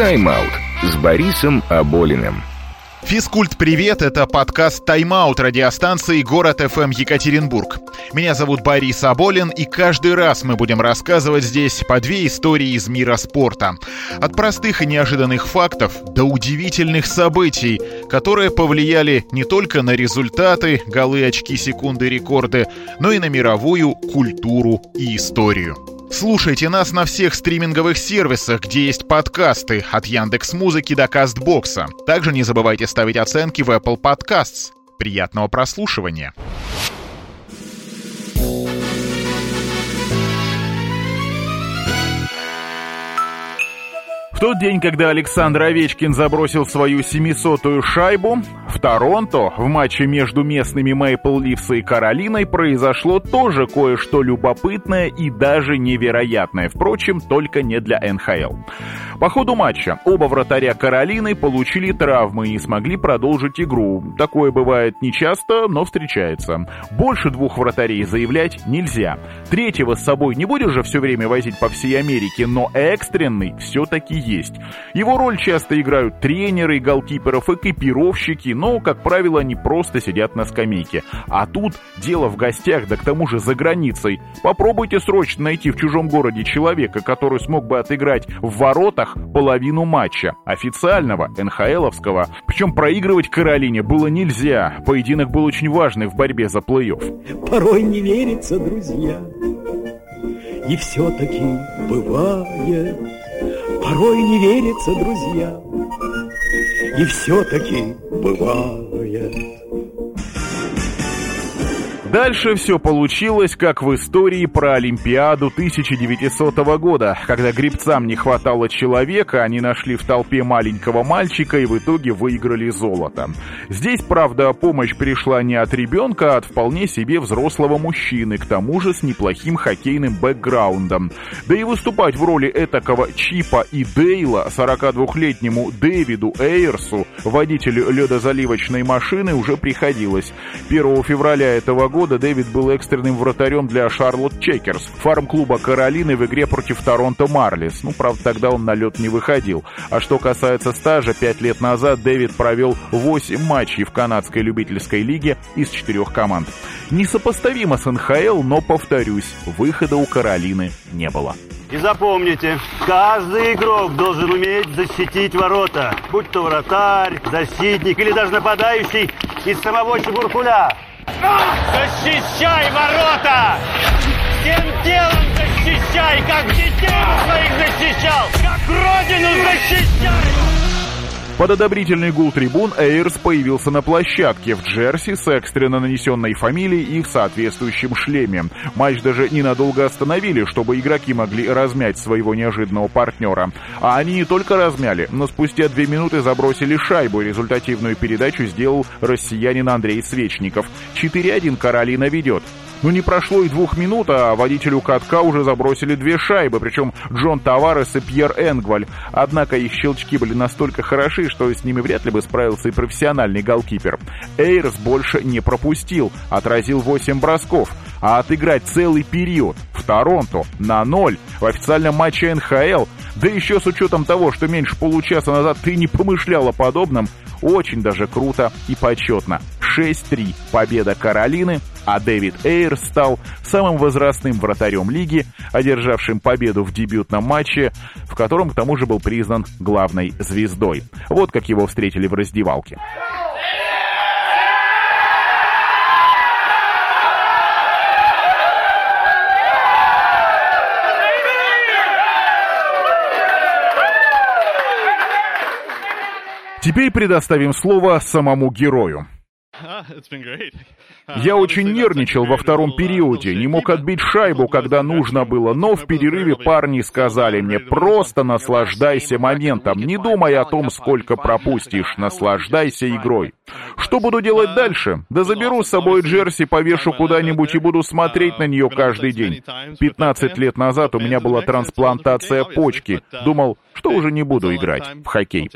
«Тайм-аут» с Борисом Аболиным. Физкульт-привет, это подкаст «Тайм-аут» радиостанции «Город-ФМ Екатеринбург». Меня зовут Борис Аболин, и каждый раз мы будем рассказывать здесь по две истории из мира спорта. От простых и неожиданных фактов до удивительных событий, которые повлияли не только на результаты, голы, очки, секунды, рекорды, но и на мировую культуру и историю. Слушайте нас на всех стриминговых сервисах, где есть подкасты, от Яндекс.Музыки до Кастбокса. Также не забывайте ставить оценки в Apple Podcasts. Приятного прослушивания! В тот день, когда Александр Овечкин забросил свою 700-ю шайбу, в Торонто в матче между местными Мейпл Лифс и Каролиной произошло тоже кое-что любопытное и даже невероятное. Впрочем, только не для НХЛ. По ходу матча оба вратаря Каролины получили травмы и не смогли продолжить игру. Такое бывает нечасто, но встречается. Больше двух вратарей заявлять нельзя. Третьего с собой не будешь же все время возить по всей Америке, но экстренный все-таки есть. Его роль часто играют тренеры, голкиперов, экипировщики, но, как правило, они просто сидят на скамейке. А тут дело в гостях, да к тому же за границей. Попробуйте срочно найти в чужом городе человека, который смог бы отыграть в воротах половину матча, официального, НХЛовского. Причем проигрывать Каролине было нельзя. Поединок был очень важный в борьбе за плей-офф. Порой не верится, друзья, и все-таки бывает. Порой не верится, друзья, и все-таки бывает. Дальше все получилось, как в истории про Олимпиаду 1900 года, когда гребцам не хватало человека, они нашли в толпе маленького мальчика и в итоге выиграли золото. Здесь, правда, помощь пришла не от ребенка, а от вполне себе взрослого мужчины, к тому же с неплохим хоккейным бэкграундом. Да и выступать в роли этакого Чипа и Дейла 42-летнему Дэвиду Эйрсу, водителю ледозаливочной машины, уже приходилось. 1 февраля этого года Дэвид был экстренным вратарем для Шарлот Чекерс, фарм-клуба Каролины в игре против Торонто Марлис. Правда, тогда он на лед не выходил. А что касается стажа, 5 лет назад Дэвид провел 8 матчей в канадской любительской лиге из 4 команд. Несопоставимо с НХЛ, но, повторюсь, выхода у Каролины не было. И запомните, каждый игрок должен уметь защитить ворота, будь то вратарь, защитник или даже нападающий из самого Чебуркуля. Защищай ворота! Всем телом защищай, как детей своих защищал, как родину защищай! Под одобрительный гул трибун Эйрс появился на площадке в джерси с экстренно нанесенной фамилией и в соответствующем шлеме. Матч даже ненадолго остановили, чтобы игроки могли размять своего неожиданного партнера. А они не только размяли, но спустя 2 минуты забросили шайбу. Результативную передачу сделал россиянин Андрей Свечников. 4-1 Каролина ведет. Не прошло и 2 минут, а водителю катка уже забросили 2 шайбы, причем Джон Таварес и Пьер Энгваль. Однако их щелчки были настолько хороши, что с ними вряд ли бы справился и профессиональный голкипер. Эйрс больше не пропустил, отразил 8 бросков. А отыграть целый период в Торонто на 0 в официальном матче НХЛ, да еще с учетом того, что меньше получаса назад ты не помышлял о подобном, очень даже круто и почетно. 6-3 победа Каролины, а Дэвид Эйрс стал самым возрастным вратарем лиги, одержавшим победу в дебютном матче, в котором к тому же был признан главной звездой. Вот как его встретили в раздевалке. Теперь предоставим слово самому герою. Я очень нервничал во 2-м периоде, не мог отбить шайбу, когда нужно было, но в перерыве парни сказали мне: просто наслаждайся моментом, не думай о том, сколько пропустишь, наслаждайся игрой. Что буду делать дальше? Да заберу с собой джерси, повешу куда-нибудь и буду смотреть на нее каждый день. 15 лет назад у меня была трансплантация почки, думал, что уже не буду играть в хоккей.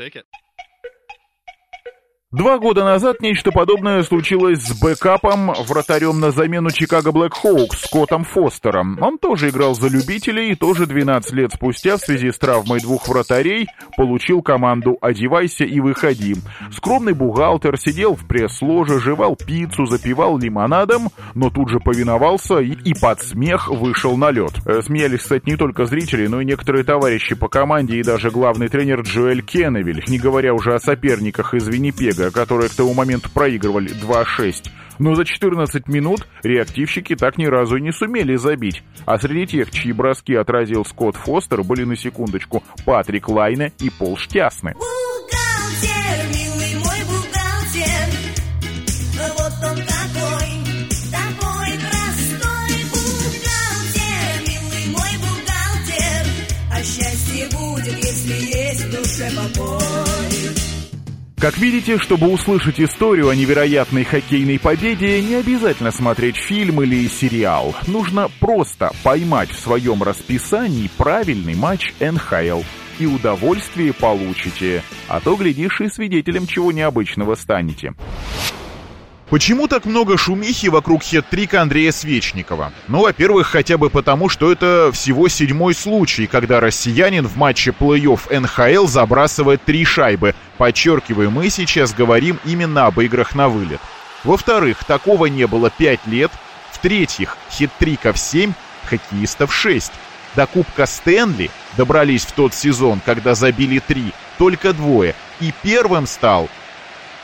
2 года назад нечто подобное случилось с бэкапом, вратарем на замену Чикаго Блэкхокс, Скоттом Фостером. Он тоже играл за любителей и тоже 12 лет спустя в связи с травмой 2 вратарей получил команду «Одевайся и выходи». Скромный бухгалтер сидел в пресс-ложе, жевал пиццу, запивал лимонадом, но тут же повиновался и под смех вышел на лед. Смеялись, кстати, не только зрители, но и некоторые товарищи по команде и даже главный тренер Джоэль Кенневиль, не говоря уже о соперниках из Виннипега, которые к тому моменту проигрывали 2-6. Но за 14 минут реактивщики так ни разу и не сумели забить. А среди тех, чьи броски отразил Скотт Фостер, были, на секундочку, Патрик Лайна и Пол Штясны. Бухгалтер, милый мой бухгалтер, вот он такой простой бухгалтер, милый мой бухгалтер, а счастье будет, если есть в душе покой. Как видите, чтобы услышать историю о невероятной хоккейной победе, не обязательно смотреть фильм или сериал. Нужно просто поймать в своем расписании правильный матч НХЛ. И удовольствие получите. А то, глядишь, и свидетелем чего необычного станете. Почему так много шумихи вокруг хет-трика Андрея Свечникова? Ну, во-первых, хотя бы потому, что это всего 7-й случай, когда россиянин в матче плей-офф НХЛ забрасывает 3 шайбы. Подчеркиваю, мы сейчас говорим именно об играх на вылет. Во-вторых, такого не было 5 лет. В-третьих, хет-триков 7, хоккеистов 6. До Кубка Стэнли добрались в тот сезон, когда забили 3, только 2. И первым стал...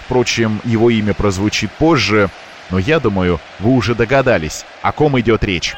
Впрочем, его имя прозвучит позже, но я думаю, вы уже догадались, о ком идет речь.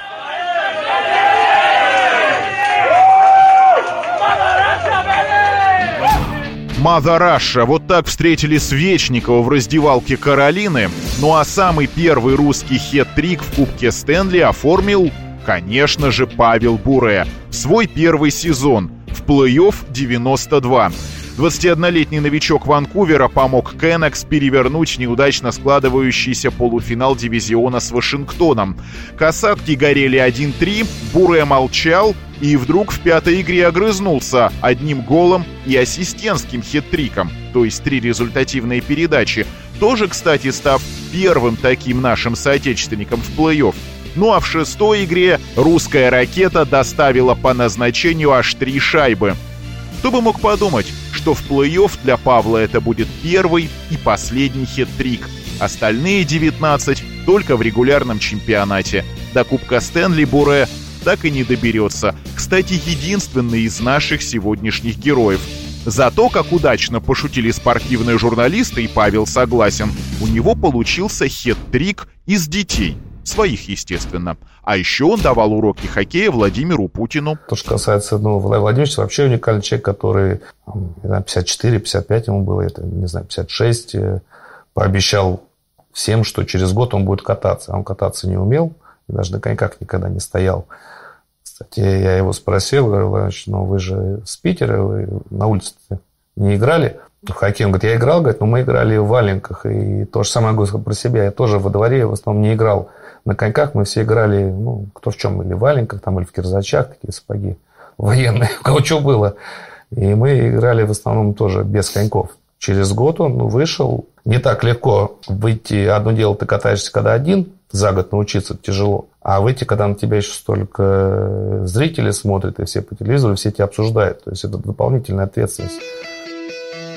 Mother Russia. Вот так встретили Свечникова в раздевалке Каролины. Ну а самый первый русский хет-трик в Кубке Стэнли оформил, конечно же, Павел Буре. В свой первый сезон в плей-офф 92. 21-летний новичок Ванкувера помог Кеннекс перевернуть неудачно складывающийся полуфинал дивизиона с Вашингтоном. Касатки горели 1-3, Буре молчал и вдруг в 5-й игре огрызнулся одним голом и ассистентским хет-триком, то есть 3 результативные передачи. Тоже, кстати, став первым таким нашим соотечественником в плей-офф. Ну а в 6-й игре русская ракета доставила по назначению аж 3 шайбы. Кто бы мог подумать, что в плей-офф для Павла это будет первый и последний хет-трик. Остальные 19 только в регулярном чемпионате. До Кубка Стэнли Буре так и не доберется. Кстати, единственный из наших сегодняшних героев. Зато, как удачно пошутили спортивные журналисты, и Павел согласен, у него получился хет-трик из детей. Своих, естественно. А еще он давал уроки хоккея Владимиру Путину. То, что касается Владимира Владимировича, вообще уникальный человек, который, не знаю, 54, 55 ему было, это, не знаю, 56, пообещал всем, что через год он будет кататься. А он кататься не умел, и даже на коньках никогда не стоял. Кстати, я его спросил, говорю, Владимирович, ну вы же с Питера, вы на улице-то не играли в хоккей? Он говорит, я играл, говорит, но мы играли в валенках. И то же самое говорю про себя, я тоже во дворе в основном не играл на коньках, мы все играли, ну, кто в чем, или в валенках, там, или в кирзачах, такие сапоги военные, у кого что было. И мы играли в основном тоже без коньков. Через год он вышел. Не так легко выйти. Одно дело, ты катаешься, когда один, за год научиться тяжело. А выйти, когда на тебя еще столько зрителей смотрят, и все по телевизору, все тебя обсуждают. То есть это дополнительная ответственность.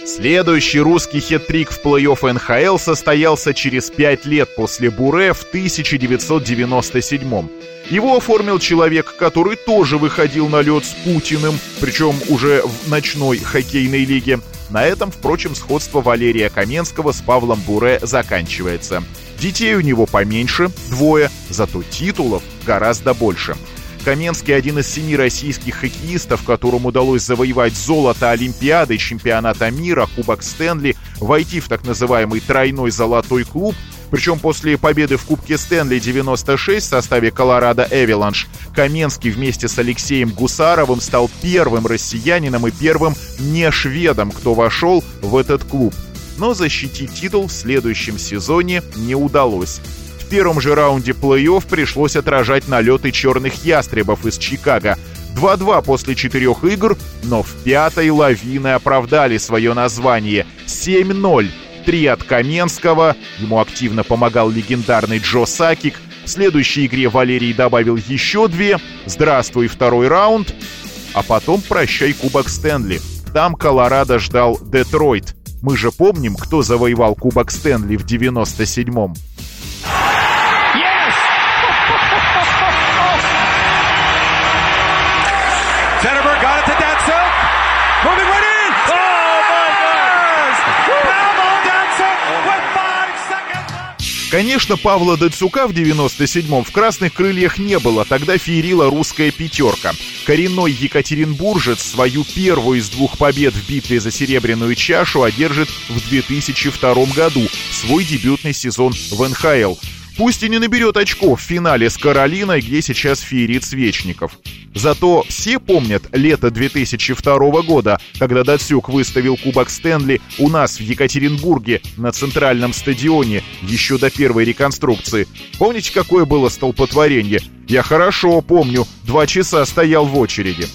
Следующий русский хет-трик в плей-офф НХЛ состоялся через 5 лет после Буре в 1997-м. Его оформил человек, который тоже выходил на лед с Путиным, причем уже в ночной хоккейной лиге. На этом, впрочем, сходство Валерия Каменского с Павлом Буре заканчивается. Детей у него поменьше, 2, зато титулов гораздо больше. Каменский – 1 из 7 российских хоккеистов, которым удалось завоевать золото Олимпиады, чемпионата мира, Кубок Стэнли, войти в так называемый «тройной золотой клуб». Причем после победы в Кубке Стэнли 96 в составе «Колорадо Эвиланш» Каменский вместе с Алексеем Гусаровым стал первым россиянином и первым не шведом, кто вошел в этот клуб. Но защитить титул в следующем сезоне не удалось. В первом же раунде плей-офф пришлось отражать налеты черных ястребов из Чикаго. 2-2 после 4 игр, но в 5-й лавины оправдали свое название. 7-0. 3 от Каменского. Ему активно помогал легендарный Джо Сакик. В следующей игре Валерий добавил еще 2. Здравствуй, второй раунд. А потом прощай Кубок Стэнли. Там Колорадо ждал Детройт. Мы же помним, кто завоевал Кубок Стэнли в 97-м. Конечно, Павла Дацюка в 97-м в «Красных крыльях» не было, тогда феерила русская пятерка. Коренной екатеринбуржец свою первую из 2 побед в битве за серебряную чашу одержит в 2002 году, свой дебютный сезон в НХЛ. Пусть и не наберет очков в финале с Каролиной, где сейчас феерит Свечников. Зато все помнят лето 2002 года, когда Дацюк выставил Кубок Стэнли у нас в Екатеринбурге на центральном стадионе еще до первой реконструкции. Помните, какое было столпотворение? Я хорошо помню, 2 часа стоял в очереди.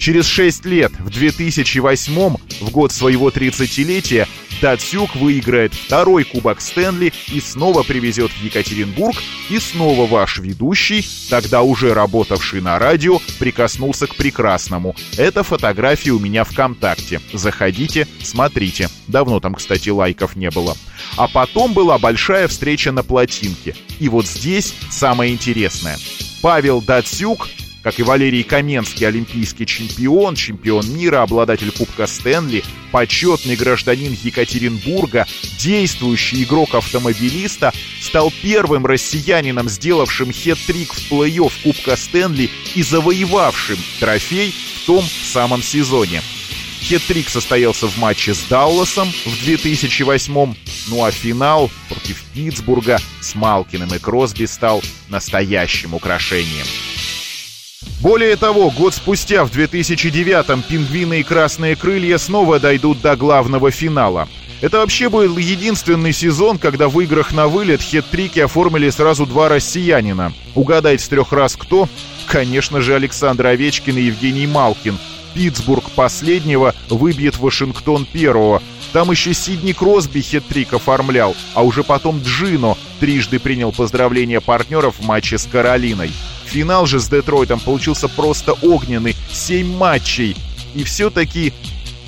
Через 6 лет, в 2008, в год своего 30-летия, Дацюк выиграет 2-й Кубок Стэнли и снова привезет в Екатеринбург, и снова ваш ведущий, тогда уже работавший на радио, прикоснулся к прекрасному. Это фотография у меня ВКонтакте. Заходите, смотрите. Давно там, кстати, лайков не было. А потом была большая встреча на плотинке. И вот здесь самое интересное. Павел Дацюк, как и Валерий Каменский, олимпийский чемпион, чемпион мира, обладатель Кубка Стэнли, почетный гражданин Екатеринбурга, действующий игрок-автомобилиста, стал первым россиянином, сделавшим хет-трик в плей-офф Кубка Стэнли и завоевавшим трофей в том самом сезоне. Хет-трик состоялся в матче с Далласом в 2008-м, ну а финал против Питтсбурга с Малкиным и Кросби стал настоящим украшением. Более того, год спустя, в 2009-м, «Пингвины» и «Красные крылья» снова дойдут до главного финала. Это вообще был единственный сезон, когда в играх на вылет хет-трики оформили сразу 2 россиянина. Угадать с 3 раз кто? Конечно же, Александр Овечкин и Евгений Малкин. Питтсбург последнего выбьет Вашингтон первого. Там еще Сидни Кросби хет-трик оформлял, а уже потом Джино трижды принял поздравления партнеров в матче с Каролиной. Финал же с Детройтом получился просто огненный, 7 матчей. И все-таки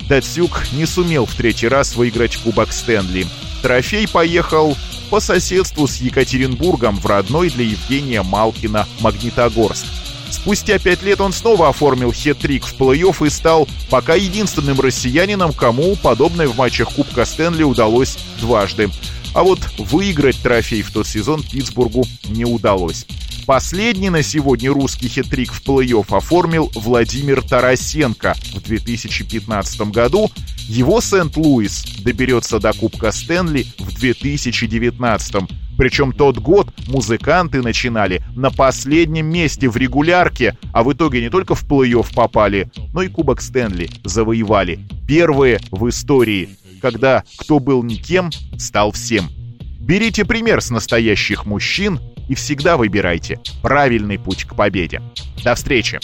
Дацюк не сумел в 3-й раз выиграть Кубок Стэнли. Трофей поехал по соседству с Екатеринбургом в родной для Евгения Малкина Магнитогорск. Спустя 5 лет он снова оформил хет-трик в плей-офф и стал пока единственным россиянином, кому подобное в матчах Кубка Стэнли удалось 2 раза. А вот выиграть трофей в тот сезон Питтсбургу не удалось. Последний на сегодня русский хет-трик в плей-офф оформил Владимир Тарасенко в 2015 году. Его Сент-Луис доберется до Кубка Стэнли в 2019. Причем тот год музыканты начинали на последнем месте в регулярке, а в итоге не только в плей-офф попали, но и Кубок Стэнли завоевали. Первые в истории, когда кто был никем, стал всем. Берите пример с настоящих мужчин и всегда выбирайте правильный путь к победе. До встречи!